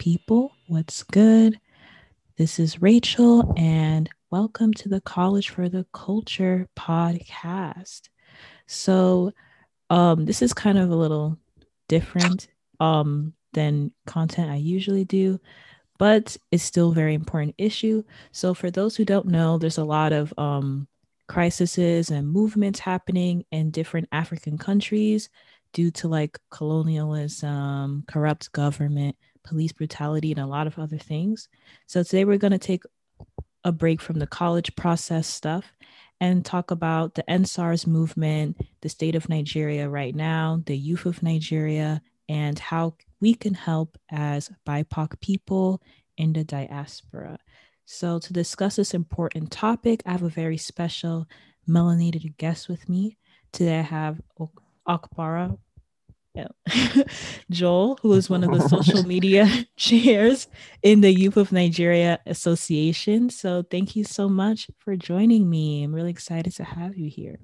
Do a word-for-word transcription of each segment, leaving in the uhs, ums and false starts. people, what's good? This is Rachel, and welcome to the College for the Culture podcast. So um, this is kind of a little different um, than content I usually do, but it's still a very important issue. So for those who don't know, there's a lot of um, crises and movements happening in different African countries due to like colonialism, corrupt government, police brutality, and a lot of other things. So today we're going to take a break from the college process stuff and talk about the EndSARS movement, the state of Nigeria right now, the youth of Nigeria, and how we can help as B I P O C people in the diaspora. So to discuss this important topic, I have a very special melanated guest with me. Today I have Akpara Yeah. Joel, who is one of the social media chairs in the Youth of Nigeria Association. So thank you so much for joining me. I'm really excited to have you here.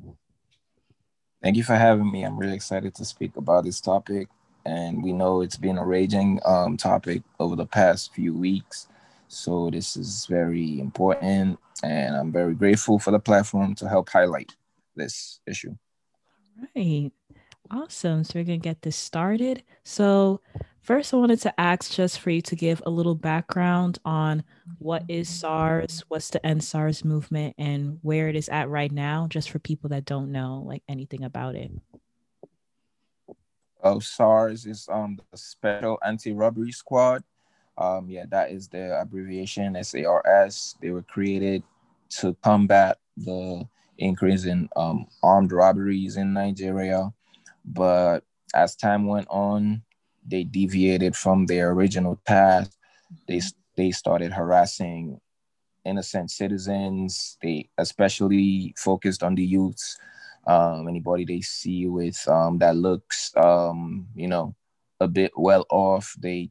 Thank you for having me. I'm really excited to speak about this topic. And we know it's been a raging um, topic over the past few weeks. So this is very important. And I'm very grateful for the platform to help highlight this issue. All right. Awesome. So we're going to get this started. So first, I wanted to ask just for you to give a little background on what is SARS, what's the EndSARS movement, and where it is at right now, just for people that don't know like anything about it. Oh, SARS is um, the Special Anti-Robbery Squad. Um, yeah, that is the abbreviation, SARS. They were created to combat the increase in um, armed robberies in Nigeria. But as time went on, they deviated from their original task. They they started harassing innocent citizens. They especially focused on the youths, um, anybody they see with um, that looks, um, you know, a bit well off. They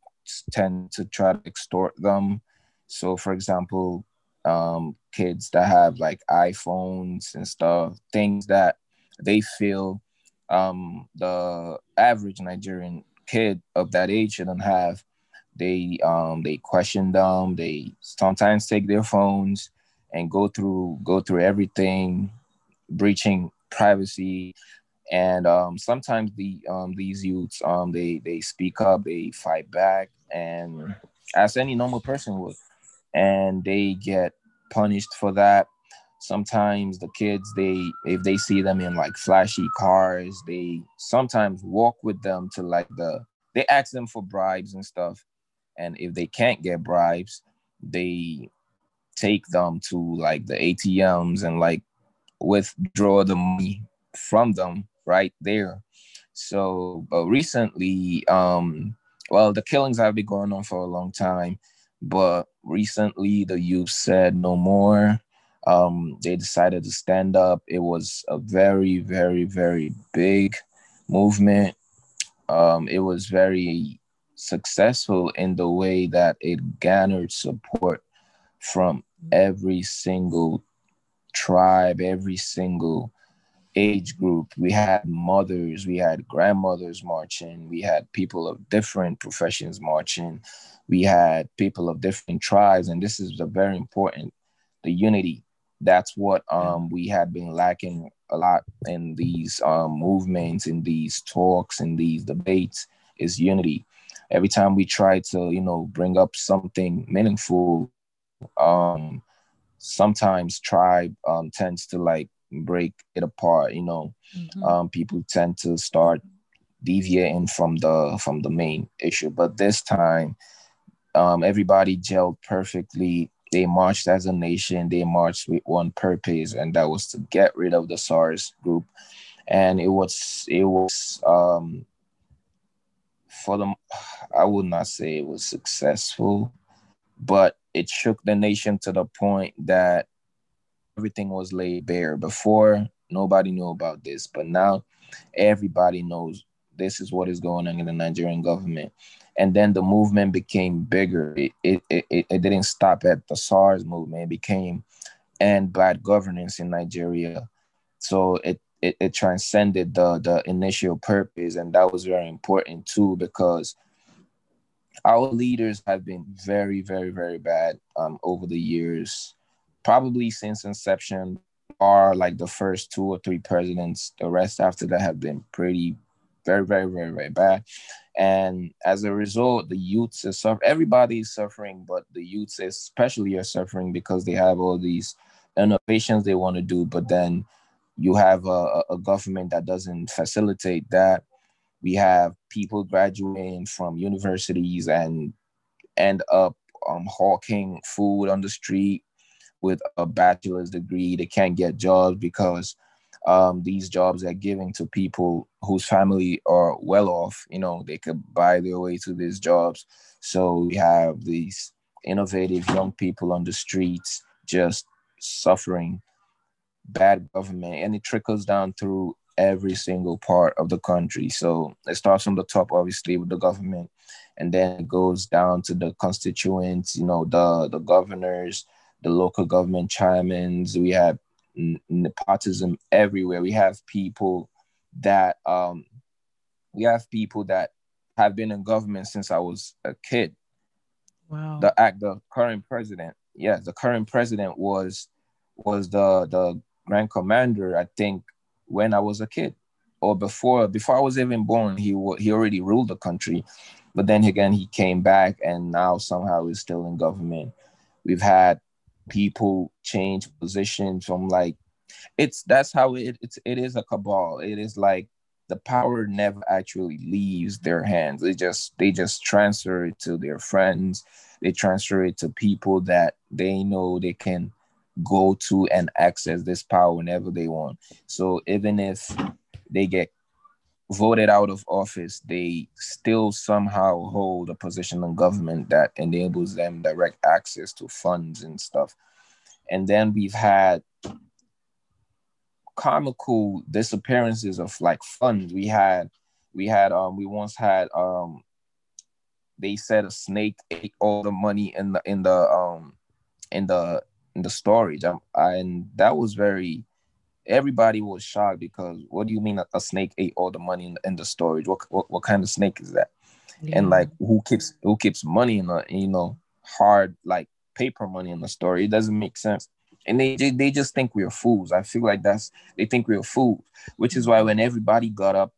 tend to try to extort them. So, for example, um, kids that have like iPhones and stuff, things that they feel um the average Nigerian kid of that age shouldn't have. They um they question them. They sometimes take their phones and go through go through everything, breaching privacy. And um sometimes the um these youths um they they speak up, they fight back, and as any normal person would, and they get punished for that. Sometimes the kids, they if they see them in like flashy cars, they sometimes walk with them to like the they ask them for bribes and stuff. And if they can't get bribes, they take them to like the A T Ms and like withdraw the money from them right there. So but recently, um, well, the killings have been going on for a long time, but recently the youth said no more. Um, they decided to stand up. It was a very, very, very big movement. Um, it was very successful in the way that it garnered support from every single tribe, every single age group. We had mothers, we had grandmothers marching, we had people of different professions marching, we had people of different tribes, and this is a very important, the unity. That's what um, we had been lacking a lot in these um, movements, in these talks, in these debates, is unity. Every time we try to, you know, bring up something meaningful, um, sometimes tribe um, tends to like break it apart. You know, mm-hmm. um, people tend to start deviating from the from the main issue. But this time, um, everybody gelled perfectly. They marched as a nation. They marched with one purpose, and that was to get rid of the SARS group. And it was, it was, um, for them, I would not say it was successful, but it shook the nation to the point that everything was laid bare. Before, nobody knew about this, but now everybody knows this is what is going on in the Nigerian government. And then the movement became bigger. It, it it it didn't stop at the SARS movement. It became and bad governance in Nigeria. So it, it it transcended the the initial purpose, and that was very important too, because our leaders have been very, very, very bad um, over the years, probably since inception, are like the first two or three presidents. The rest after that have been pretty, very, very, very, very bad. And as a result, the youths are suffering. Everybody is suffering, but the youths especially are suffering because they have all these innovations they want to do, but then you have a, a government that doesn't facilitate that. We have people graduating from universities and end up um, hawking food on the street with a bachelor's degree. They can't get jobs because um, these jobs are given to people whose family are well off. You know, they could buy their way to these jobs. So we have these innovative young people on the streets just suffering. Bad government, and it trickles down through every single part of the country. So it starts from the top, obviously, with the government, and then it goes down to the constituents, you know, the the governors, the local government chimins. We have nepotism everywhere. We have people that um we have people that have been in government since I was a kid. Wow. The act the current president, yeah, the current president was was the the Grand Commander, I think, when I was a kid, or before before I was even born. He he already ruled the country, but then again he came back, and now somehow he's still in government. We've had people change positions from like, it's that's how it it's, it is a cabal. It is like the power never actually leaves their hands. They just they just transfer it to their friends. They transfer it to people that they know they can go to and access this power whenever they want. So even if they get voted out of office, they still somehow hold a position in government that enables them direct access to funds and stuff. And then we've had comical disappearances of like funds. We had, we had, um, we once had, um, they said a snake ate all the money in the, in the, um, in the, in the storage. I, I, and that was very, everybody was shocked because what do you mean a, a snake ate all the money in the, in the storage? What, what what kind of snake is that? Yeah. And like, who keeps who keeps money in a, you know, hard like paper money in the storage? It doesn't make sense. And they, they they just think we are fools. I feel like that's, they think we are fools, which is why when everybody got up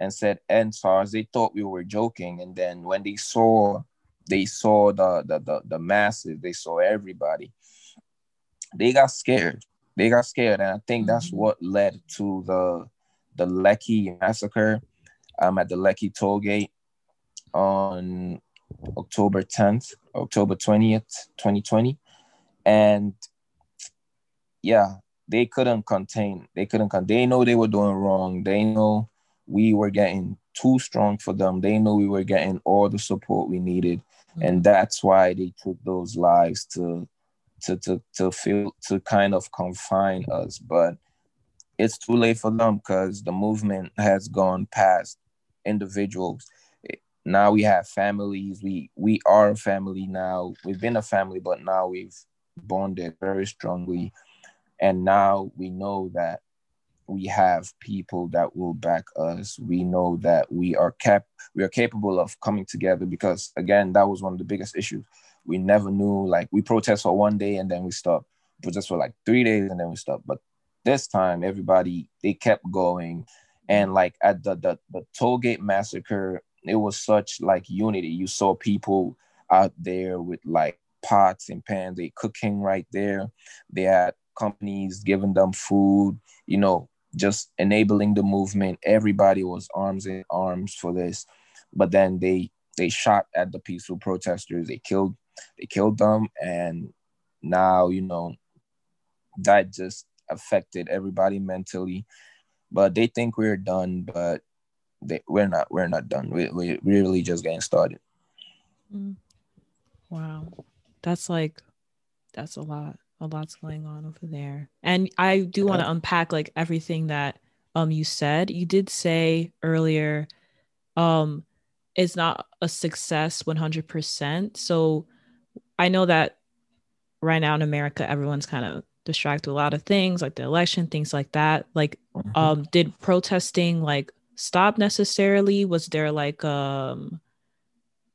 and said EndSARS, they thought we were joking. And then when they saw, they saw the the the, the masses, they saw everybody. They got scared. They got scared, and I think that's what led to the the Lekki massacre um, at the Lekki Tollgate on October tenth, October twentieth, twenty twenty, and yeah, they couldn't contain. They couldn't con- They know they were doing wrong. They know we were getting too strong for them. They know we were getting all the support we needed, and that's why they took those lives to. To, to to feel to kind of confine us, but it's too late for them because the movement has gone past individuals. Now we have families. We we are a family now. We've been a family, but now we've bonded very strongly, and now we know that we have people that will back us. We know that we are cap- we are capable of coming together because again, that was one of the biggest issues. We never knew, like, we protest for one day and then we stopped. We protest for like three days and then we stopped. But this time, everybody, they kept going. And like at the, the, the Tollgate massacre, it was such like unity. You saw people out there with like pots and pans, they cooking right there. They had companies giving them food, you know, just enabling the movement. Everybody was arms in arms for this. But then they, they shot at the peaceful protesters. They killed They killed them, and now, you know, that just affected everybody mentally. But they think we're done, but they, we're not. We're not done. We, we, we're really just getting started. Wow. That's like, that's a lot. A lot's going on over there. And I do want to unpack, like, everything that um you said. You did say earlier, um, it's not a success one hundred percent. So I know that right now in America, everyone's kind of distracted with a lot of things like the election, things like that. Like, mm-hmm. um, did protesting like stop necessarily? Was there like, um,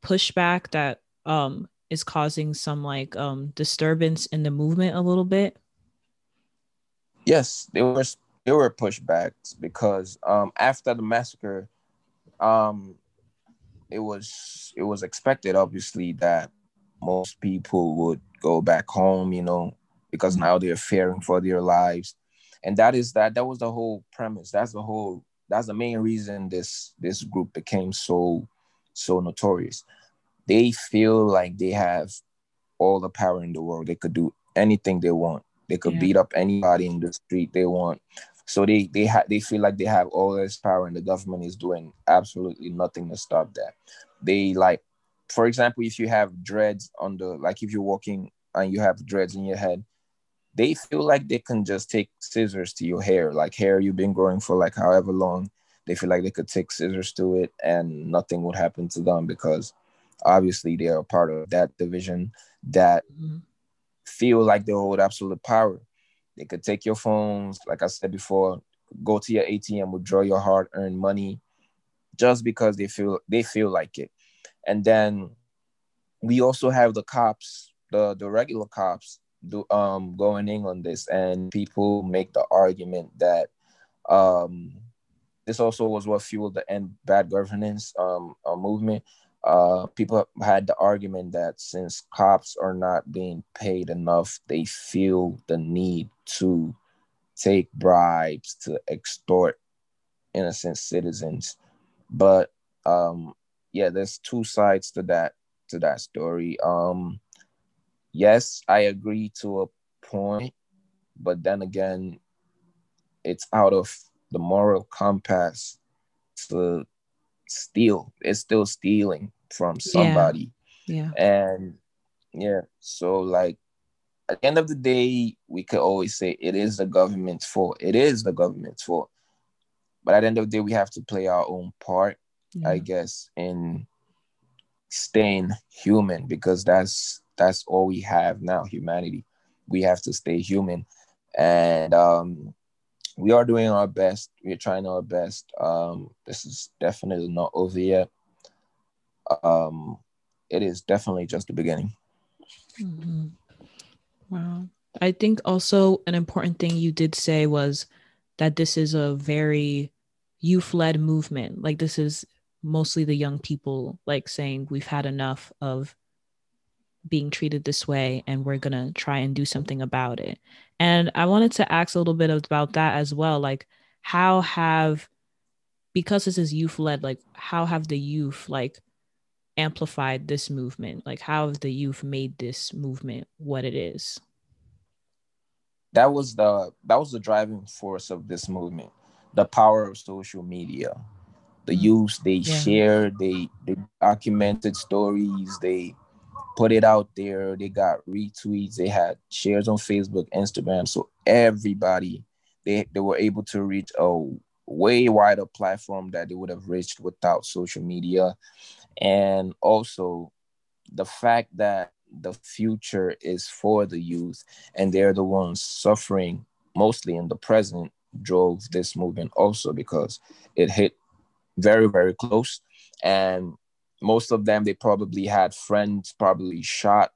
pushback that um is causing some like um disturbance in the movement a little bit? Yes, there were there were pushbacks because um after the massacre, um it was it was expected obviously that most people would go back home, you know, because now they're fearing for their lives. And that is that that was the whole premise. That's the whole that's the main reason this this group became so so notorious. They feel like they have all the power in the world. They could do anything they want. They could yeah. beat up anybody in the street they want. So they they ha- they feel like they have all this power, and the government is doing absolutely nothing to stop that. They like, for example, if you have dreads on the, like if you're walking and you have dreads in your head, they feel like they can just take scissors to your hair, like hair you've been growing for like however long. They feel like they could take scissors to it and nothing would happen to them because obviously they are a part of that division that mm-hmm. feel like they hold absolute power. They could take your phones, like I said before, go to your A T M, withdraw your hard-earned money just because they feel they feel like it. And then we also have the cops, the, the regular cops do, um, going in on this, and people make the argument that um, this also was what fueled the end bad governance um, uh, movement. Uh, people had the argument that since cops are not being paid enough, they feel the need to take bribes to extort innocent citizens. But um, yeah, there's two sides to that to that story. Um, yes, I agree to a point, but then again, it's out of the moral compass to steal. It's still stealing from somebody. Yeah. yeah. And yeah, so like at the end of the day, we could always say it is the government's fault. It is the government's fault. But at the end of the day, we have to play our own part, yeah. I guess, in staying human, because that's that's all we have now, humanity. We have to stay human. And um we are doing our best. We're trying our best. Um, this is definitely not over yet. Um, it is definitely just the beginning. Mm-hmm. Wow. I think also an important thing you did say was that this is a very youth-led movement. Like this is mostly the young people like saying we've had enough of being treated this way and we're going to try and do something about it. And I wanted to ask a little bit about that as well. Like how have, because this is youth led, like how have the youth like amplified this movement? Like how have the youth made this movement what it is? That was the, that was the driving force of this movement. The power of social media, the mm. youth, they yeah. shared, they, they documented stories, they put it out there. They got retweets. They had shares on Facebook, Instagram. So everybody, they, they were able to reach a way wider platform that they would have reached without social media. And also the fact that the future is for the youth and they're the ones suffering mostly in the present drove this movement also, because it hit very, very close. And most of them, they probably had friends probably shot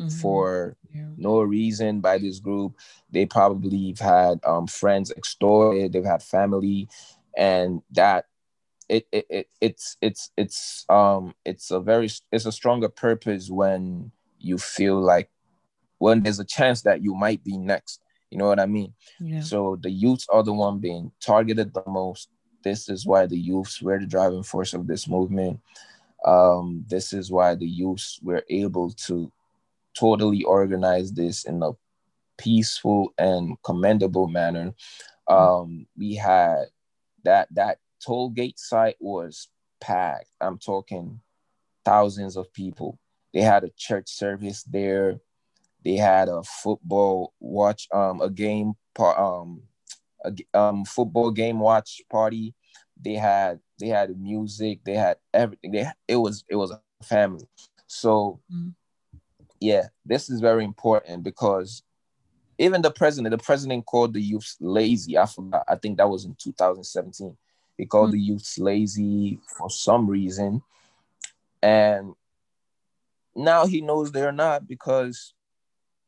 mm-hmm. for yeah. no reason by this group. They probably had um, friends extorted. They've had family, and that it it, it it's it's it's um it's a very it's a stronger purpose when you feel like when there's a chance that you might be next. You know what I mean? Yeah. So the youths are the one being targeted the most. This is why the youths were the driving force of this movement. Um, this is why the youths were able to totally organize this in a peaceful and commendable manner. Um, we had that that Tollgate site was packed. I'm talking thousands of people. They had a church service there. They had a football watch, um, a game, um, a um, football game watch party. They had they had music, they had everything. They it was it was a family. So mm-hmm. yeah, this is very important because even the president, the president called the youths lazy. I forgot. I think that was in two thousand seventeen. He called mm-hmm. the youths lazy for some reason, and Now he knows they're not, because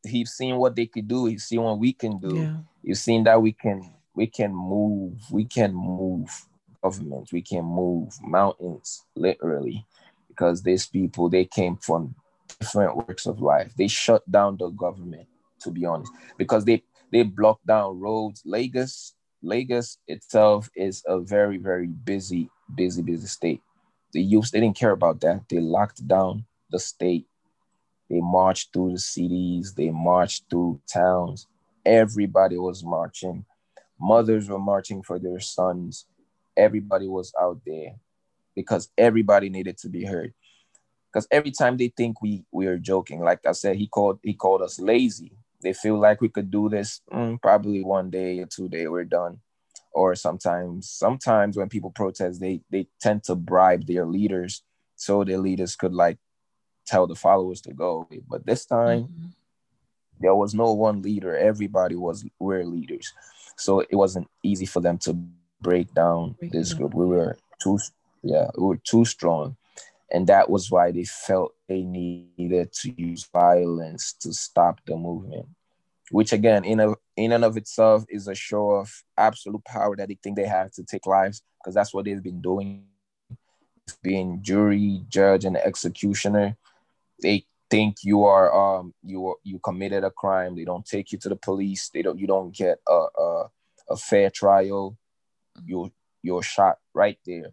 he's seen what they could do. He's seen what we can do. Yeah. He's seen that we can we can move. We can move governments. We can move mountains, literally, because these people, they came from different walks of life. They shut down the government, to be honest, because they, they blocked down roads. Lagos, Lagos itself is a very, very busy, busy, busy state. The youth, they didn't care about that. They locked down the state. They marched through the cities. They marched through towns. Everybody was marching. Mothers were marching for their sons. Everybody was out there because everybody needed to be heard. Because every time they think we we are joking, like I said, he called he called us lazy. They feel like we could do this mm, probably one day or two day, we're done. Or sometimes, sometimes when people protest, they they tend to bribe their leaders so their leaders could like tell the followers to go. But this time, mm-hmm. there was no one leader. Everybody was were leaders, so it wasn't easy for them to break down break this down. group. We were too, yeah, we were too strong, and that was why they felt they needed to use violence to stop the movement. Which again, in a, in and of itself, is a show of absolute power that they think they have to take lives, because that's what they've been doing. Being jury, judge, and executioner, they think you are um you are, you committed a crime. They don't take you to the police. They don't you don't get a a, a fair trial. You you're shot right there.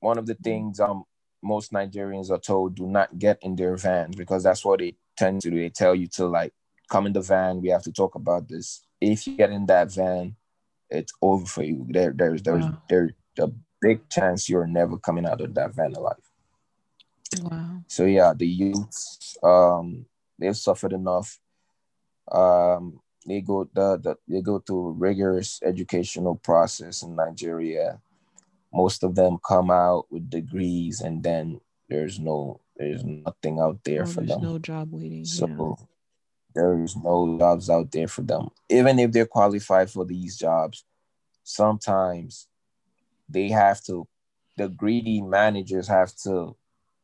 One of the things um most Nigerians are told, do not get in their vans, because that's what they tend to do. They tell you to like, come in the van, we have to talk about this. If you get in that van, it's over for you. There, there's, there's, wow. there's a big chance you're never coming out of that van alive. Wow. So yeah, the youths, um, they've suffered enough. Um, they go the, the they go through rigorous educational process in Nigeria. Most of them come out with degrees, and then there's no, there's nothing out there oh, for there's them. There's no job waiting. So. Yeah. There's no jobs out there for them. Even if they're qualified for these jobs, sometimes they have to, the greedy managers have to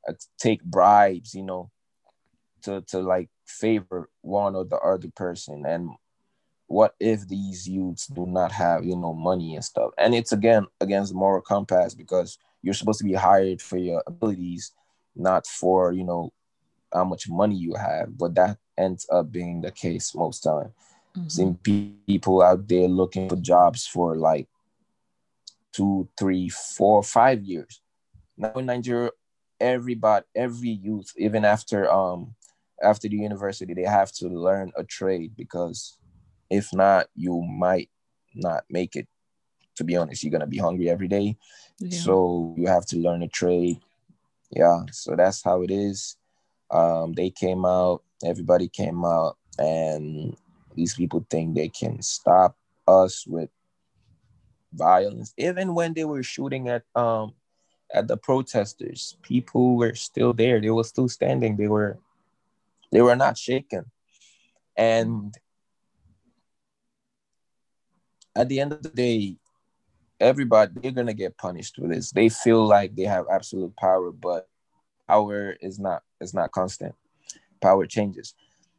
uh, take bribes, you know, to, to like favor one or the other person. And what if these youths do not have, you know, money and stuff? And it's again against the moral compass, because you're supposed to be hired for your abilities, not for, you know, how much money you have, but that ends up being the case most time. Mm-hmm. Seeing pe- people out there looking for jobs for like two, three, four, five years. Now in Nigeria, everybody, every youth, even after um after the university, they have to learn a trade, because if not, you might not make it. To be honest, you're gonna be hungry every day, yeah. So you have to learn a trade. Yeah, so that's how it is. Um, they came out, everybody came out, and these people think they can stop us with violence. Even when they were shooting at um at the protesters, people were still there. They were still standing. They were they were not shaken. And at the end of the day, everybody, they're gonna get punished for this. They feel like they have absolute power, but power is not is not constant. Power changes.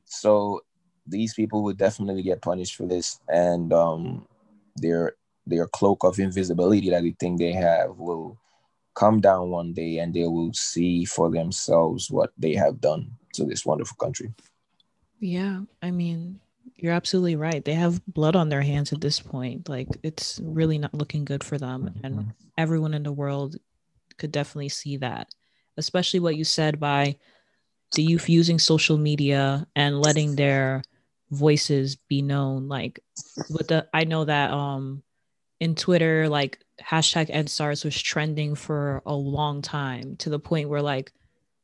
So these people would definitely get punished for this, and um, their their cloak of invisibility that they think they have will come down one day, and they will see for themselves what they have done to this wonderful country. Yeah, I mean, you're absolutely right. They have blood on their hands at this point. Like, it's really not looking good for them, and mm-hmm. everyone in the world could definitely see that. Especially what you said by the youth using social media and letting their voices be known. Like with the, I know that um, in Twitter, like hashtag EndSARS was trending for a long time, to the point where like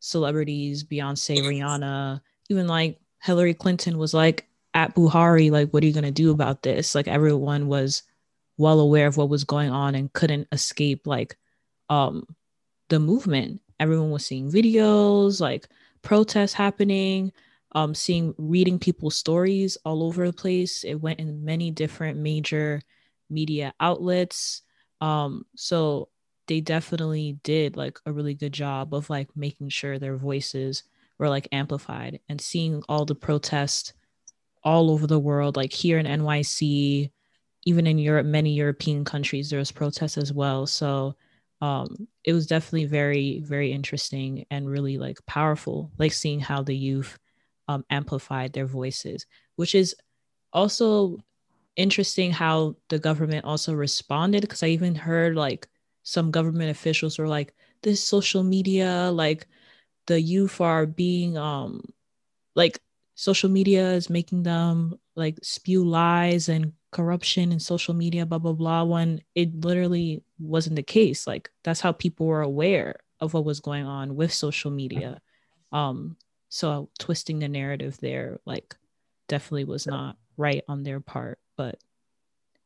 celebrities, Beyonce, Rihanna, even like Hillary Clinton was like at Buhari, like, what are you going to do about this? Like, everyone was well aware of what was going on and couldn't escape like um, the movement. Everyone was seeing videos, like protests happening, um, seeing, reading people's stories all over the place. It went in many different major media outlets. Um, so they definitely did like a really good job of like making sure their voices were like amplified, and seeing all the protests all over the world, like here in N Y C, even in Europe, many European countries, there was protests as well. So um, it was definitely very, very interesting and really like powerful, like seeing how the youth um, amplified their voices, which is also interesting how the government also responded, because I even heard like some government officials were like, this social media, like the youth are being um, like social media is making them like spew lies and corruption in social media, blah, blah, blah, when it literally wasn't the case. Like that's how people were aware of what was going on with social media. Um, so twisting the narrative there, like definitely was not right on their part, but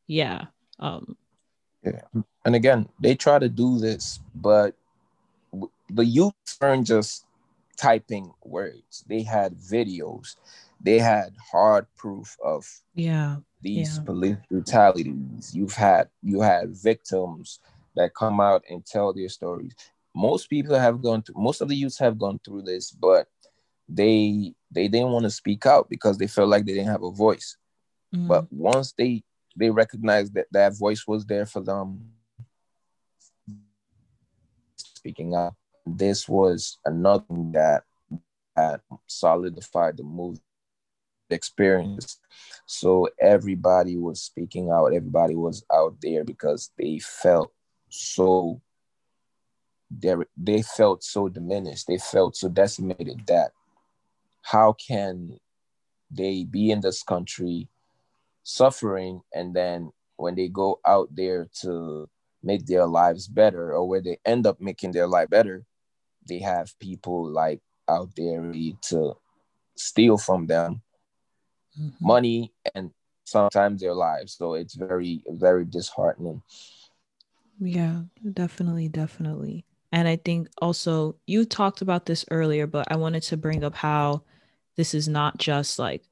yeah. Um, yeah. And again, they try to do this, but the youth weren't just typing words. They had videos. They had hard proof of yeah these yeah. police brutalities. You've had you had victims that come out and tell their stories. Most people have gone through. Most of the youths have gone through this, but they they didn't want to speak out because they felt like they didn't have a voice. Mm-hmm. But once they they recognized that that voice was there for them, speaking out, this was another thing that that solidified the movement. Experience. So everybody was speaking out, everybody was out there because they felt so they, they felt so diminished, they felt so decimated that how can they be in this country suffering, and then when they go out there to make their lives better, or where they end up making their life better, they have people like out there to steal from them money and sometimes their lives. So it's very, very disheartening. Yeah, definitely, definitely. And I think also you talked about this earlier, but I wanted to bring up how this is not just like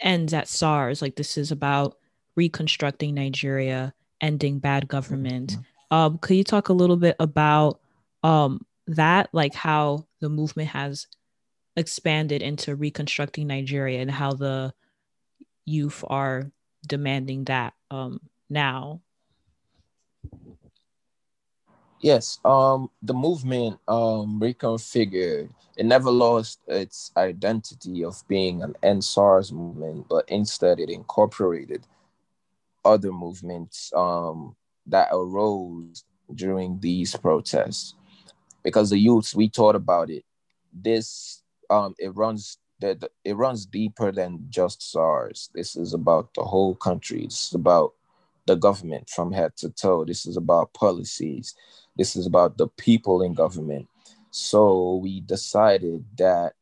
ends at SARS. Like this is about reconstructing Nigeria, ending bad government. Mm-hmm. Um, could you talk a little bit about um that, like how the movement has expanded into reconstructing Nigeria and how the youth are demanding that um, now? Yes, um, the movement um, reconfigured. It never lost its identity of being an EndSARS movement, but instead it incorporated other movements um, that arose during these protests. Because the youths, we thought about it. This Um, it runs that it runs deeper than just SARS. This is about the whole country. It's about the government from head to toe. This is about policies. This is about the people in government. So we decided that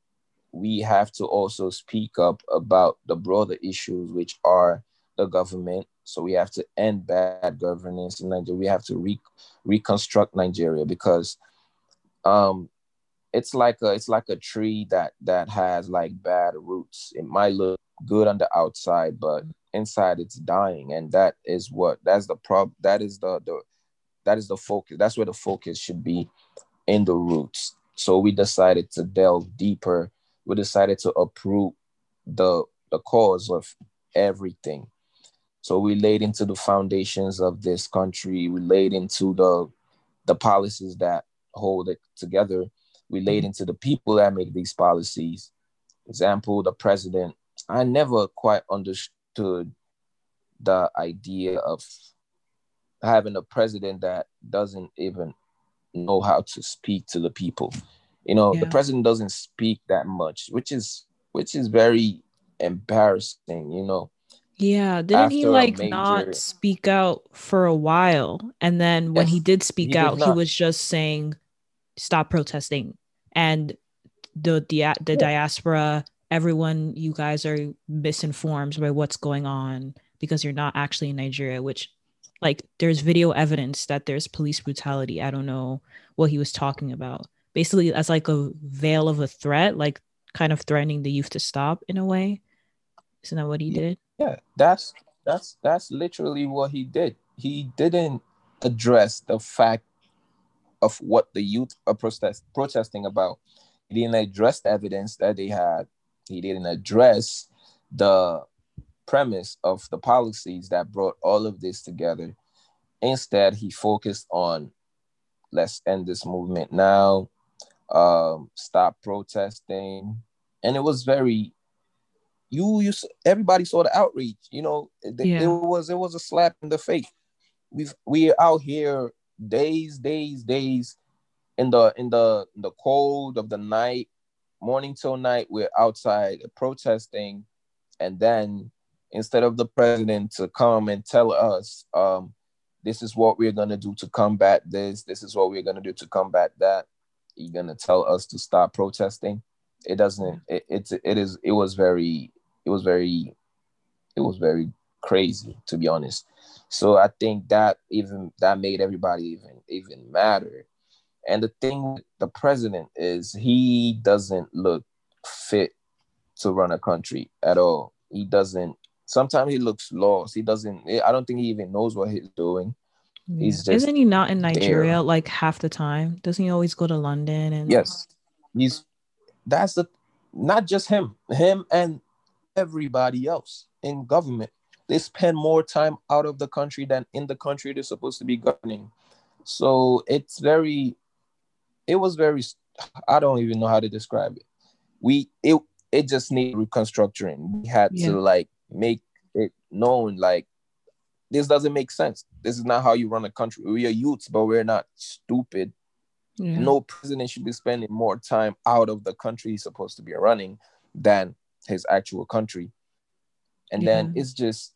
we have to also speak up about the broader issues, which are the government. So we have to end bad governance in Nigeria. We have to re- reconstruct Nigeria because um. It's like a it's like a tree that that has like bad roots. It might look good on the outside, but inside it's dying, and that is what that's the prob that is the, the that is the focus. That's where the focus should be, in the roots. So we decided to delve deeper. We decided to uproot the the cause of everything. So we laid into the foundations of this country. We laid into the the policies that hold it together. Relating to the people that make these policies. Example, the president. I never quite understood the idea of having a president that doesn't even know how to speak to the people. You know, yeah. The president doesn't speak that much, which is which is very embarrassing, you know. Yeah, didn't he like major... not speak out for a while? And then when yes, he did speak he out, did he was just saying, stop protesting, and the the, the yeah. diaspora, everyone, you guys are misinformed by what's going on because you're not actually in Nigeria, which like there's video evidence that there's police brutality. I don't know what he was talking about. Basically, that's like a veil of a threat, like kind of threatening the youth to stop in a way. Isn't that what he did? Yeah, that's that's that's literally what he did. He didn't address the fact of what the youth are protest, protesting about. He didn't address the evidence that they had. He didn't address the premise of the policies that brought all of this together. Instead, he focused on, let's end this movement now, um, stop protesting. And it was very, you, you everybody saw the outreach, you know, th- yeah. it was it was a slap in the face. We've, we're out here days, days, days in the, in the, in the cold of the night, morning till night, we're outside protesting. And then instead of the president to come and tell us, um, this is what we're going to do to combat this, this is what we're going to do to combat that, you're going to tell us to stop protesting. It doesn't, it, it's, it is, it was very, it was very, it was very crazy, to be honest. So I think that even, that made everybody even, even madder. And the thing with the president is he doesn't look fit to run a country at all. He doesn't, sometimes he looks lost. He doesn't, I don't think he even knows what he's doing. Yeah. He's just Isn't he not in Nigeria there. Like half the time? Doesn't he always go to London? And yes, he's, that's the, not just him, him and everybody else in government. They spend more time out of the country than in the country they're supposed to be governing. So it's very, it was very, I don't even know how to describe it. We, it, it just needed reconstructing. We had yeah. to like make it known, like, this doesn't make sense. This is not how you run a country. We are youths, but we're not stupid. Yeah. No president should be spending more time out of the country he's supposed to be running than his actual country. And yeah. then it's just,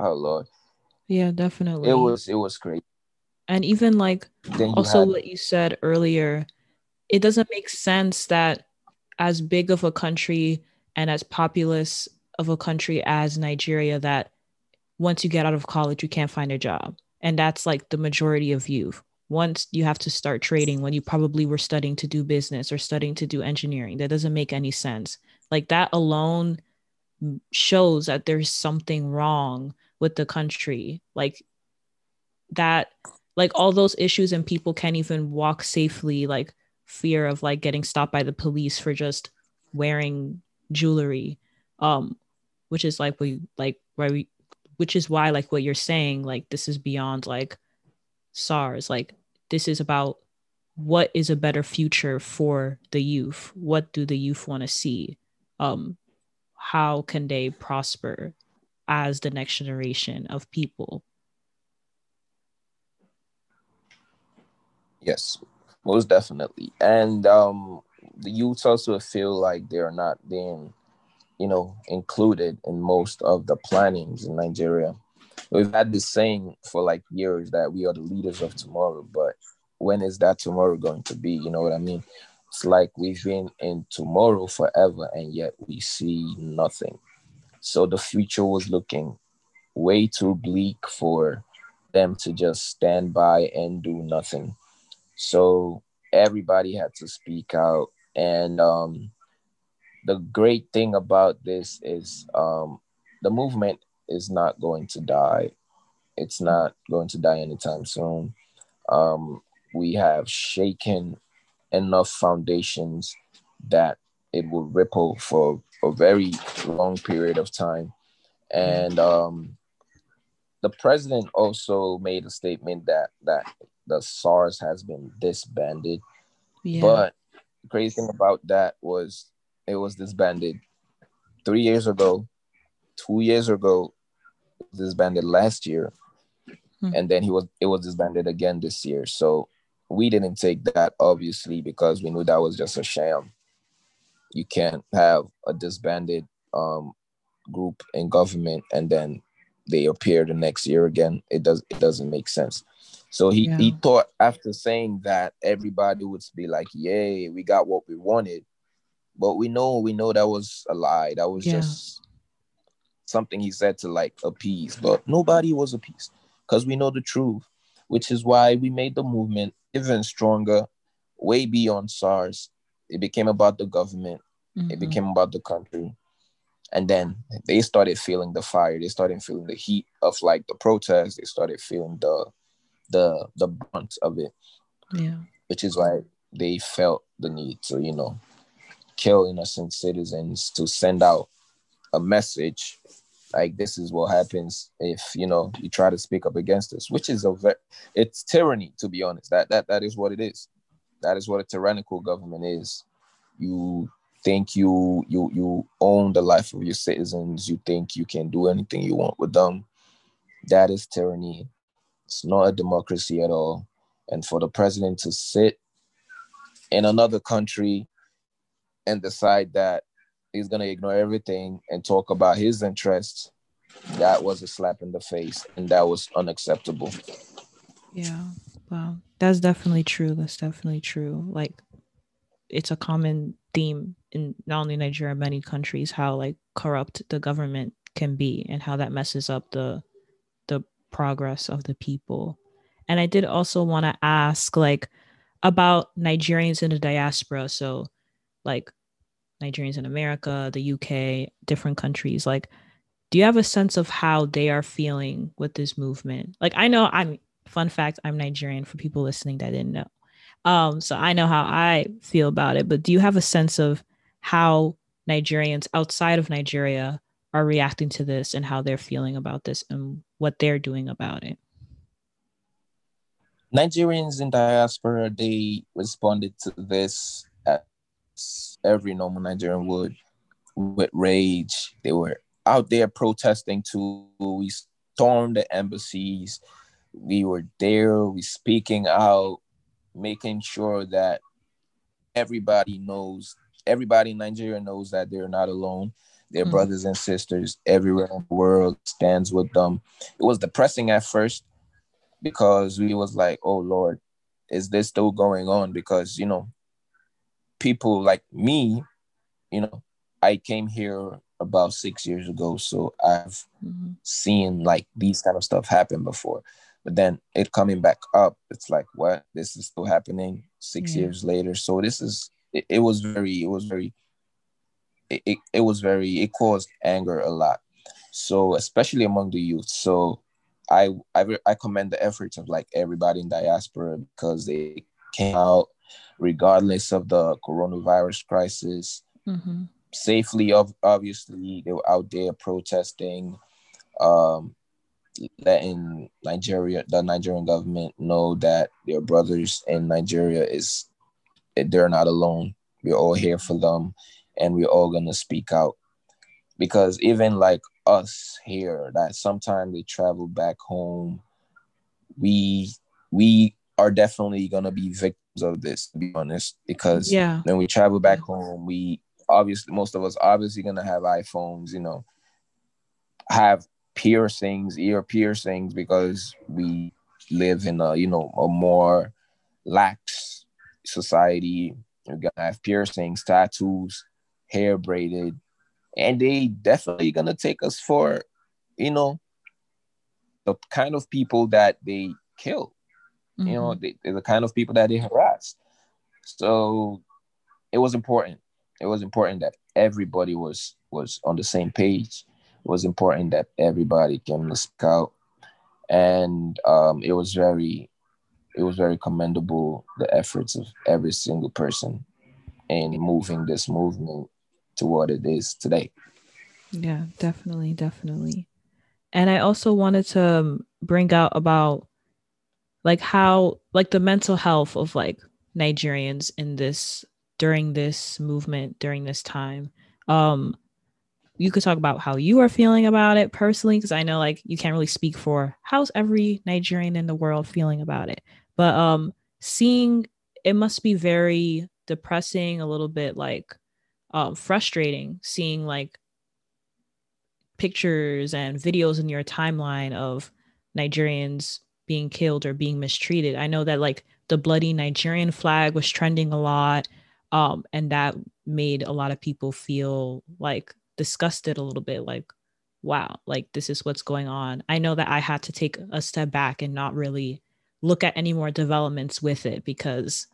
oh Lord. Yeah, definitely. It was, it was great. And even like also had, what you said earlier, it doesn't make sense that as big of a country and as populous of a country as Nigeria, that once you get out of college, you can't find a job. And that's like the majority of youth. Once you have to start trading when you probably were studying to do business or studying to do engineering, that doesn't make any sense. Like that alone shows that there's something wrong with the country. Like that, like all those issues, and people can't even walk safely, like fear of like getting stopped by the police for just wearing jewelry, um, which is like we like why we, which is why like what you're saying, like this is beyond like SARS. Like this is about what is a better future for the youth. What do the youth want to see? Um, how can they prosper as the next generation of people? Yes, most definitely. And um, the youths also feel like they're not being, you know, included in most of the plannings in Nigeria. We've had this saying for like years that we are the leaders of tomorrow, but when is that tomorrow going to be? You know what I mean? It's like we've been in tomorrow forever and yet we see nothing. So the future was looking way too bleak for them to just stand by and do nothing. So everybody had to speak out. And um, the great thing about this is um, the movement is not going to die. It's not going to die anytime soon. Um, we have shaken enough foundations that it will ripple for a very long period of time. And um, the president also made a statement that that the SARS has been disbanded. Yeah. But the crazy thing about that was it was disbanded three years ago, two years ago, disbanded last year, hmm. and then he was it was disbanded again this year. So we didn't take that, obviously, because we knew that was just a sham. You can't have a disbanded um, group in government and then they appear the next year again. It does it doesn't make sense. So he, yeah. he thought after saying that, everybody would be like, yay, we got what we wanted. But we know, we know that was a lie. That was yeah. just something he said to like appease. But nobody was appeased because we know the truth, which is why we made the movement even stronger, way beyond SARS. It became about the government. Mm-hmm. It became about the country. And then they started feeling the fire. They started feeling the heat of like the protests. They started feeling the... the the brunt of it, yeah which is why they felt the need to, you know, kill innocent citizens to send out a message like, this is what happens if, you know, you try to speak up against us, which is a very, it's tyranny, to be honest. That that that is what it is. That is what a tyrannical government is. You think you you you own the life of your citizens. You think you can do anything you want with them. That is tyranny. It's not a democracy at all. And for the president to sit in another country and decide that he's going to ignore everything and talk about his interests, that was a slap in the face, and that was unacceptable. Yeah, wow. That's definitely true. That's definitely true. Like, it's a common theme in not only Nigeria, many countries, how like corrupt the government can be and how that messes up the the progress of the people. And I did also want to ask, like, about Nigerians in the diaspora. So, like, Nigerians in America, the U K, different countries. Like, do you have a sense of how they are feeling with this movement? Like, I know I'm, fun fact, I'm Nigerian for people listening that didn't know. Um, so I know how I feel about it, but do you have a sense of how Nigerians outside of Nigeria are reacting to this and how they're feeling about this and what they're doing about it? Nigerians in diaspora, they responded to this as every normal Nigerian would, with rage. They were out there protesting too. We stormed the embassies. We were there. We speaking out, making sure that everybody knows, everybody in Nigeria knows that they're not alone. Their mm. brothers and sisters everywhere in the world stands with them. It was depressing at first because we was like, oh Lord, is this still going on? Because, you know, people like me, you know, I came here about six years ago, so I've mm-hmm. seen like these kind of stuff happen before. But then it coming back up, it's like, what? This is still happening six mm. years later. So this is, it, it was very, it was very, it, it, it was very, it caused anger a lot. So especially among the youth. So I, I, I commend the efforts of like everybody in diaspora because they came out regardless of the coronavirus crisis. Mm-hmm. Safely, obviously, they were out there protesting, um, letting Nigeria, the Nigerian government know that their brothers in Nigeria is, they're not alone. We're all here for them and we're all going to speak out. Because even like us here, that sometimes we travel back home, we we are definitely going to be victims of this, to be honest. Because yeah. when we travel back home, we obviously, most of us obviously going to have iPhones, you know, have piercings, ear piercings, because we live in a, you know, a more lax society. You're gonna have piercings, tattoos, hair braided, and they definitely gonna take us for, you know, the kind of people that they kill, mm-hmm. you know, they, they're the kind of people that they harass. So it was important. It was important that everybody was was on the same page. It was important that everybody came to scout, and um, it was very, it was very commendable, the efforts of every single person in moving this movement to what it is today. Yeah, definitely, definitely. And I also wanted to bring out about like how, like the mental health of like Nigerians in this, during this movement, during this time. Um, you could talk about how you are feeling about it personally, because I know like you can't really speak for how's every Nigerian in the world feeling about it. But um, seeing it must be very depressing, a little bit like um, frustrating, seeing like pictures and videos in your timeline of Nigerians being killed or being mistreated. I know that like the bloody Nigerian flag was trending a lot, um, and that made a lot of people feel like disgusted a little bit, like, wow, like this is what's going on. I know that I had to take a step back and not really look at any more developments with it because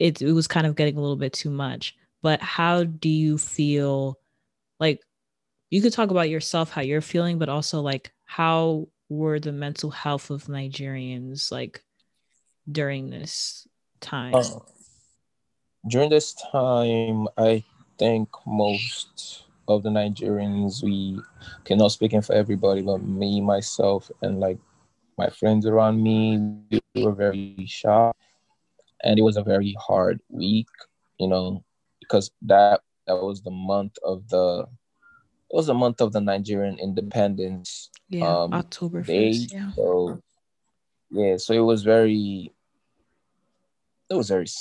it, it was kind of getting a little bit too much. But how do you feel, like you could talk about yourself, how you're feeling, but also like how were the mental health of Nigerians like during this time? Uh, during this time, I think most of the Nigerians, we cannot speak in for everybody, but me, myself, and like my friends around me, we were very shy. And it was a very hard week, you know, because that that was the month of the it was the month of the Nigerian independence. Yeah, um, October first. Day, yeah. So yeah, so it was very it was very it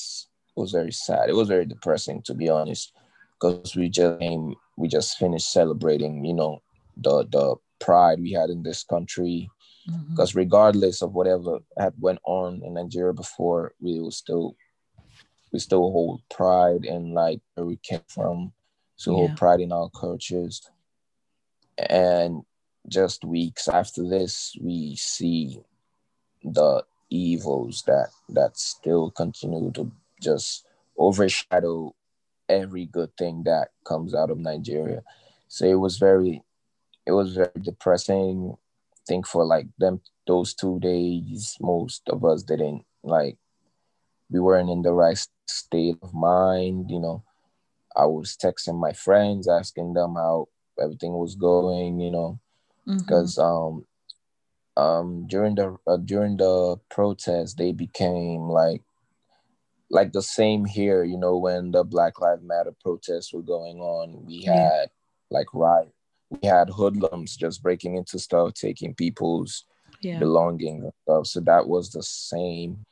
was very sad. It was very depressing, to be honest, because we just came, we just finished celebrating, you know, the the pride we had in this country. Because mm-hmm. regardless of whatever had went on in Nigeria before, we will still we still hold pride in like where we came from, so yeah. hold pride in our cultures. And just weeks after this, we see the evils that that still continue to just overshadow every good thing that comes out of Nigeria. So it was very it was very depressing. Think for like them those two days, most of us didn't like we weren't in the right state of mind, you know. I was texting my friends, asking them how everything was going, you know, because mm-hmm. um um during the uh, during the protest, they became like like the same here, you know. When the Black Lives Matter protests were going on, we yeah. had like riots. We had hoodlums just breaking into stuff, taking people's yeah. belongings and stuff. So that was the same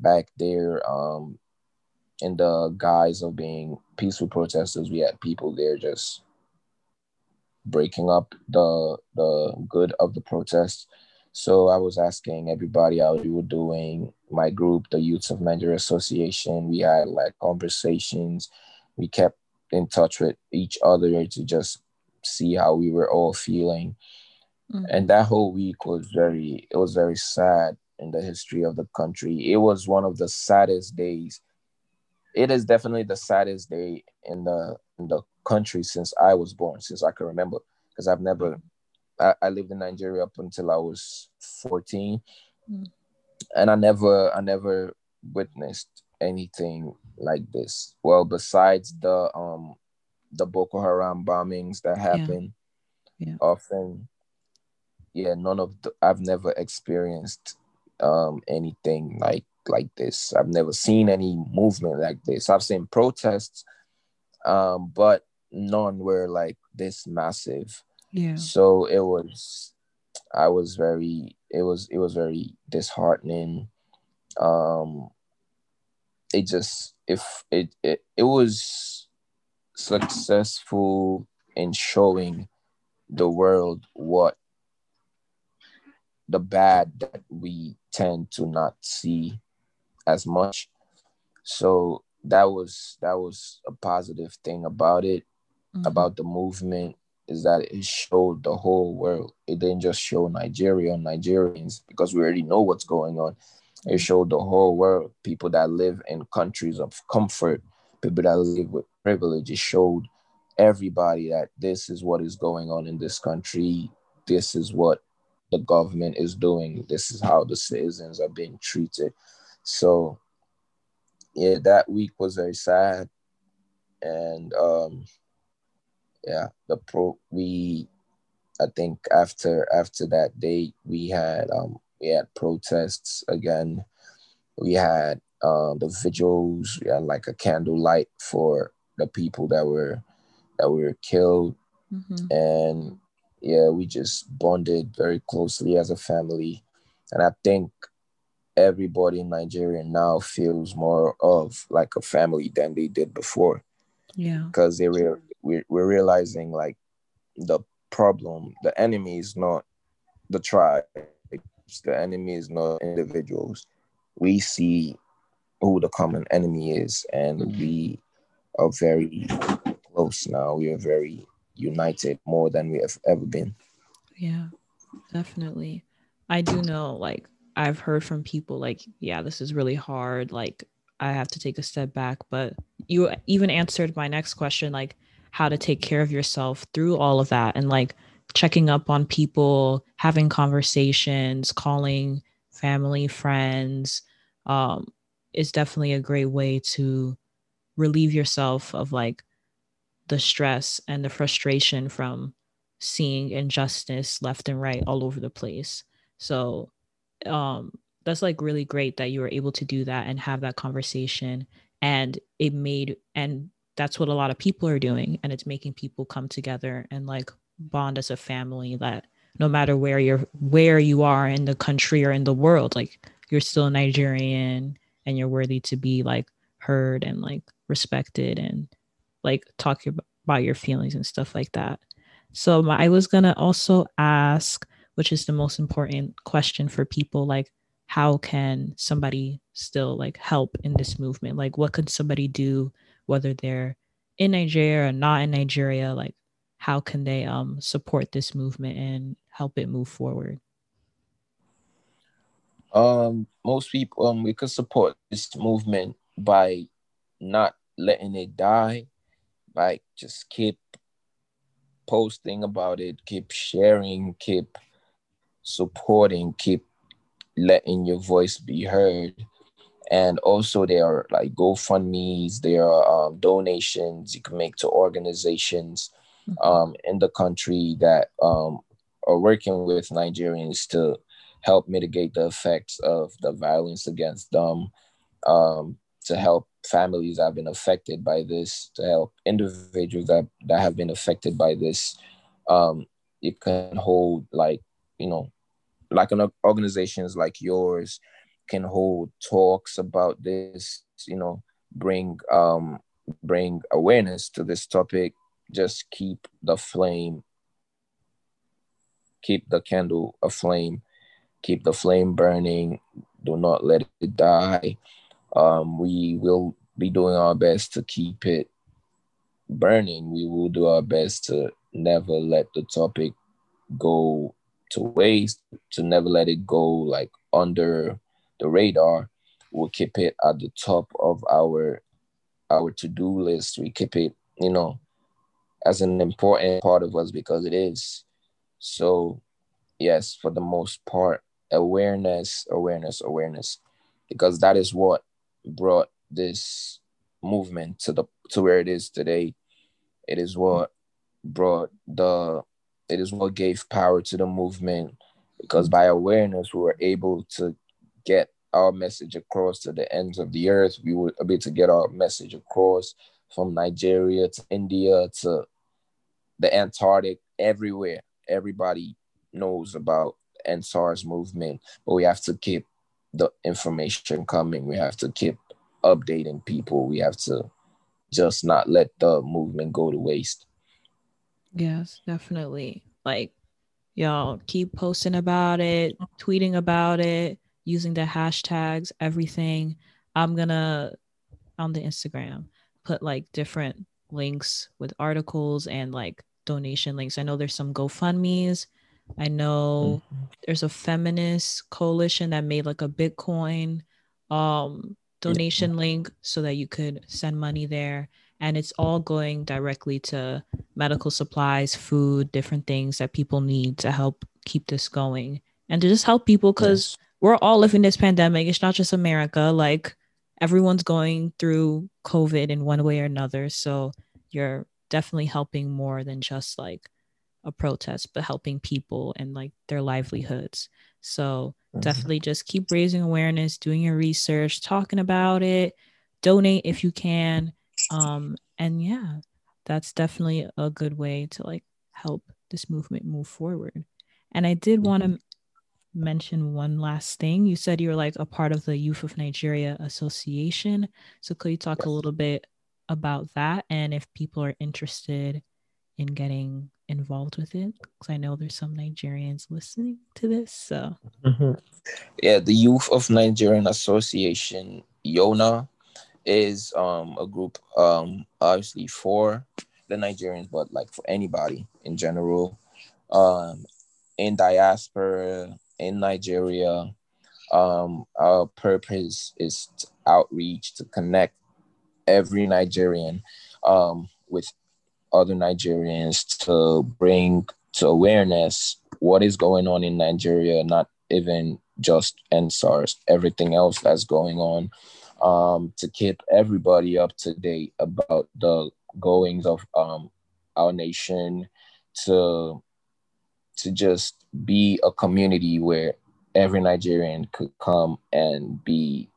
back there. Um, in the guise of being peaceful protesters, we had people there just breaking up the the good of the protest. So I was asking everybody how we were doing. My group, the Youth of Nigeria Association, we had like conversations. We kept in touch with each other to just see how we were all feeling. Mm. And that whole week was very it was very sad in the history of the country. It was one of the saddest days. It is definitely the saddest day in the in the country since I was born, since I can remember, because I've never I, I lived in Nigeria up until I was fourteen. Mm. And I never I never witnessed anything like this. Well, besides the um the Boko Haram bombings that happen yeah. Yeah. often. Yeah, none of the, I've never experienced um, anything like, like this. I've never seen any movement like this. I've seen protests, um, but none were like this massive. Yeah. So it was, I was very, it was, it was very disheartening. Um, it just, if it, it, it was, successful in showing the world what the bad that we tend to not see as much. So that was that was a positive thing about it, mm-hmm. about the movement, is that it showed the whole world. It didn't just show Nigeria and Nigerians, because we already know what's going on. It showed the whole world, people that live in countries of comfort, people that live with privilege. It showed everybody that this is what is going on in this country. This is what the government is doing. This is how the citizens are being treated. So, yeah, that week was very sad. And, um, yeah, the pro we, I think after after that day, we had, um, we had protests again. We had Um, the vigils, we had like a candlelight for the people that were that were killed, mm-hmm. and yeah, we just bonded very closely as a family. And I think everybody in Nigeria now feels more of like a family than they did before. Yeah, because they were we're, we're realizing like the problem, the enemy is not the tribe, the enemy is not individuals. We see who the common enemy is, and we are very close now. We are very united, more than we have ever been. Yeah, definitely. I do know, like, I've heard from people like, yeah, this is really hard, like, I have to take a step back. But you even answered my next question, like, how to take care of yourself through all of that, and like checking up on people, having conversations, calling family, friends, um is definitely a great way to relieve yourself of like the stress and the frustration from seeing injustice left and right all over the place. So um, that's like really great that you were able to do that and have that conversation. And it made, and that's what a lot of people are doing. And it's making people come together and like bond as a family, that no matter where you're, where you are in the country or in the world, like you're still Nigerian and you're worthy to be like heard and like respected and like talk about your feelings and stuff like that. So I was going to also ask, which is the most important question for people, like, how can somebody still like help in this movement? Like, what could somebody do, whether they're in Nigeria or not in Nigeria? Like, how can they um, support this movement and help it move forward? Um, most people, um, we could support this movement by not letting it die, like just keep posting about it, keep sharing, keep supporting, keep letting your voice be heard. And also there are like GoFundMes, there are um, donations you can make to organizations um, in the country that um, are working with Nigerians to help mitigate the effects of the violence against them, um, to help families that have been affected by this, to help individuals that, that have been affected by this. Um, it can hold like, you know, like an organizations like yours can hold talks about this, you know, bring um, bring awareness to this topic. Just keep the flame, keep the candle aflame, keep the flame burning. Do not let it die. Um, we will be doing our best to keep it burning. We will do our best to never let the topic go to waste, to never let it go like under the radar. We'll keep it at the top of our our to-do list. We keep it, you know, as an important part of us, because it is. So yes, for the most part, awareness, awareness, awareness, because that is what brought this movement to the to where it is today. It is what brought the It is what gave power to the movement, because by awareness, we were able to get our message across to the ends of the earth. We were able to get our message across from Nigeria to India to the Antarctic, everywhere. Everybody knows about the EndSARS movement, but we have to keep the information coming. We have to keep updating people. We have to just not let the movement go to waste. Yes, definitely. Like, y'all keep posting about it, tweeting about it, using the hashtags, everything. I'm gonna on the Instagram put like different links with articles and like donation links. I know there's some GoFundMe's. I know mm-hmm. there's a feminist coalition that made like a Bitcoin um donation mm-hmm. link so that you could send money there. And it's all going directly to medical supplies, food, different things that people need to help keep this going and to just help people, because yes. we're all living this pandemic. It's not just America. Like, everyone's going through COVID in one way or another. So you're definitely helping more than just like a protest, but helping people and like their livelihoods. So mm-hmm. definitely just keep raising awareness, doing your research, talking about it, donate if you can. Um, and yeah, that's definitely a good way to like help this movement move forward. And I did want to m- mention one last thing. You said you were like a part of the Youth of Nigeria Association. So could you talk yes. a little bit about that, and if people are interested in getting involved with it? Because I know there's some Nigerians listening to this. So mm-hmm. yeah, the Youth of Nigerian Association, YONA, is um a group um obviously for the Nigerians, but like for anybody in general, um in diaspora, in Nigeria. Um our purpose is to outreach, to connect every Nigerian um with other Nigerians, to bring to awareness what is going on in Nigeria, not even just EndSARS, everything else that's going on. um, to keep everybody up to date about the goings of um, our nation, to to just be a community where every Nigerian could come and be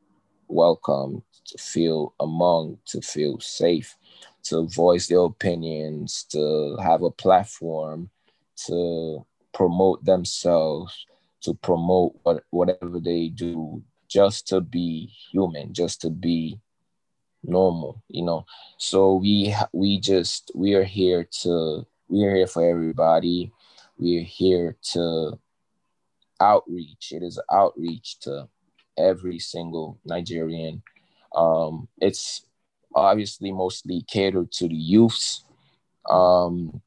welcome, to feel among, to feel safe, to voice their opinions, to have a platform, to promote themselves, to promote what, whatever they do, just to be human, just to be normal, you know. So we we just, we are here to, we are here for everybody. We are here to outreach. It is outreach to every single Nigerian. Um, it's obviously mostly catered to the youths. Um,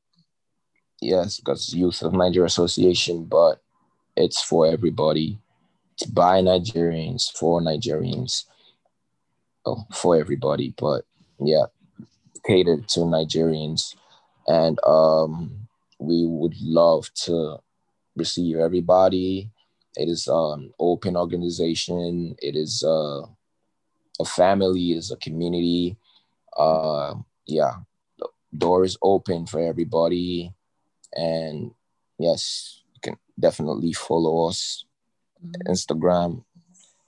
yes, because Youth of Nigeria Association, but it's for everybody. It's by Nigerians, for Nigerians, oh, for everybody, but yeah, catered to Nigerians. And um, we would love to receive everybody. It is an open organization. It is uh, a family, it is a community. Uh, yeah, the door is open for everybody. And yes, you can definitely follow us. Mm-hmm. Instagram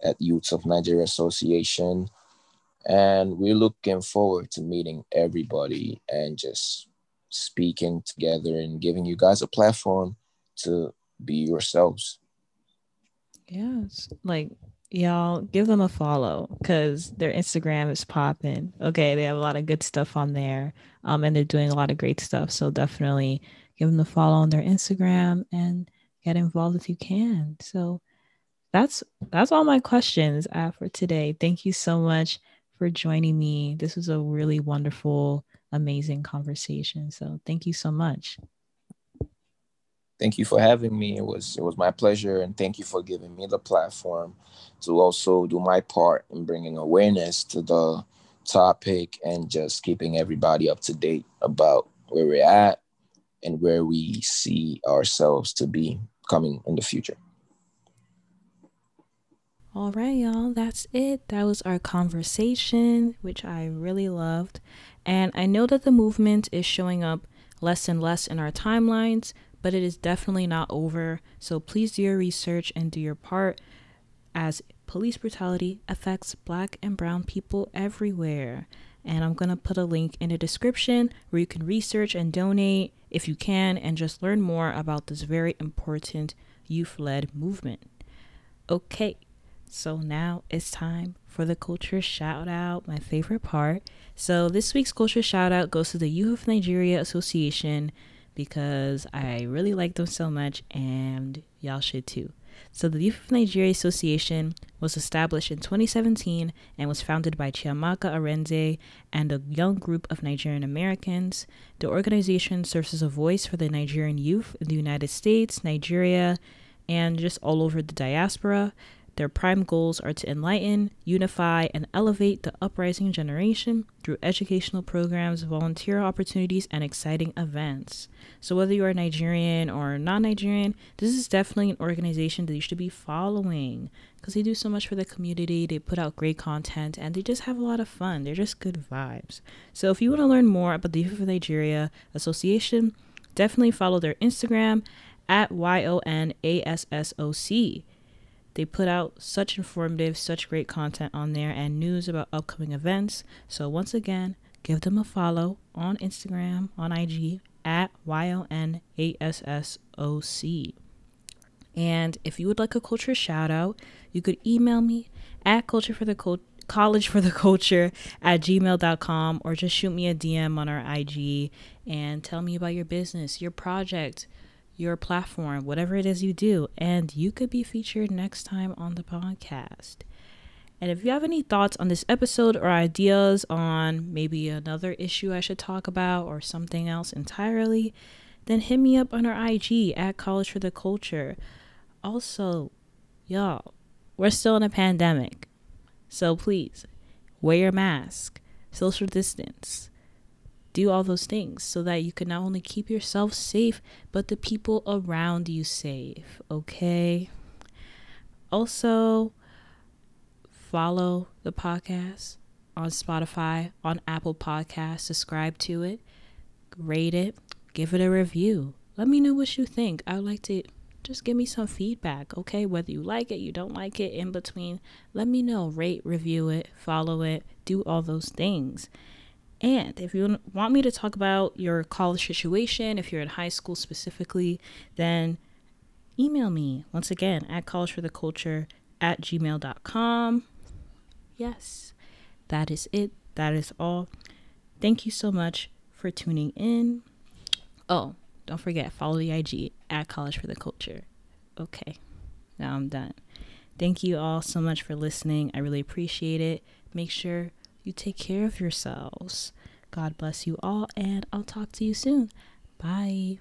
at Youths of Nigeria Association. And we're looking forward to meeting everybody and just speaking together and giving you guys a platform to be yourselves. Yes, like y'all give them a follow because their Instagram is popping. Okay, they have a lot of good stuff on there, um, and they're doing a lot of great stuff. So definitely give them the follow on their Instagram and get involved if you can. So that's that's all my questions uh, for today. Thank you so much for joining me. This was a really wonderful, amazing conversation. So thank you so much. Thank you for having me. It was it was my pleasure, and thank you for giving me the platform to also do my part in bringing awareness to the topic and just keeping everybody up to date about where we're at and where we see ourselves to be coming in the future. All right, y'all, that's it. That was our conversation, which I really loved. And I know that the movement is showing up less and less in our timelines, but it is definitely not over. So please do your research and do your part, as police brutality affects Black and brown people everywhere. And I'm going to put a link in the description where you can research and donate if you can, and just learn more about this very important youth-led movement. Okay, so now it's time for the culture shout out, my favorite part. So this week's culture shout out goes to the Youth of Nigeria Association, because I really like them so much and y'all should too. So the Youth of Nigeria Association was established in twenty seventeen and was founded by Chiamaka Arendze and a young group of Nigerian Americans. The organization serves as a voice for the Nigerian youth in the United States, Nigeria, and just all over the diaspora. Their prime goals are to enlighten, unify, and elevate the uprising generation through educational programs, volunteer opportunities, and exciting events. So whether you are Nigerian or non-Nigerian, this is definitely an organization that you should be following because they do so much for the community, they put out great content, and they just have a lot of fun. They're just good vibes. So if you want to learn more about the Youth of Nigeria Association, definitely follow their Instagram at Y O N A S S O C. They put out such informative, such great content on there and news about upcoming events. So once again, give them a follow on Instagram, on I G, at Y O N A S S O C. And if you would like a culture shout out, you could email me at culture for the col- college for the culture at gmail dot com, or just shoot me a D M on our I G and tell me about your business, your project, your platform, whatever it is you do, and you could be featured next time on the podcast. And if you have any thoughts on this episode or ideas on maybe another issue I should talk about or something else entirely, then hit me up on our I G at College for the Culture. Also, y'all, we're still in a pandemic, so please wear your mask, social distance, do all those things so that you can not only keep yourself safe, but the people around you safe, okay? Also, follow the podcast on Spotify, on Apple Podcasts, subscribe to it, rate it, give it a review. Let me know what you think. I would like to just give me some feedback, okay? Whether you like it, you don't like it, in between, let me know. Rate, review it, follow it, do all those things. And if you want me to talk about your college situation, if you're in high school specifically, then email me once again at collegefortheculture at gmail dot com. Yes, that is it. That is all. Thank you so much for tuning in. Oh, don't forget, follow the I G at College for the Culture. Okay, now I'm done. Thank you all so much for listening. I really appreciate it. Make sure you take care of yourselves. God bless you all, and I'll talk to you soon. Bye.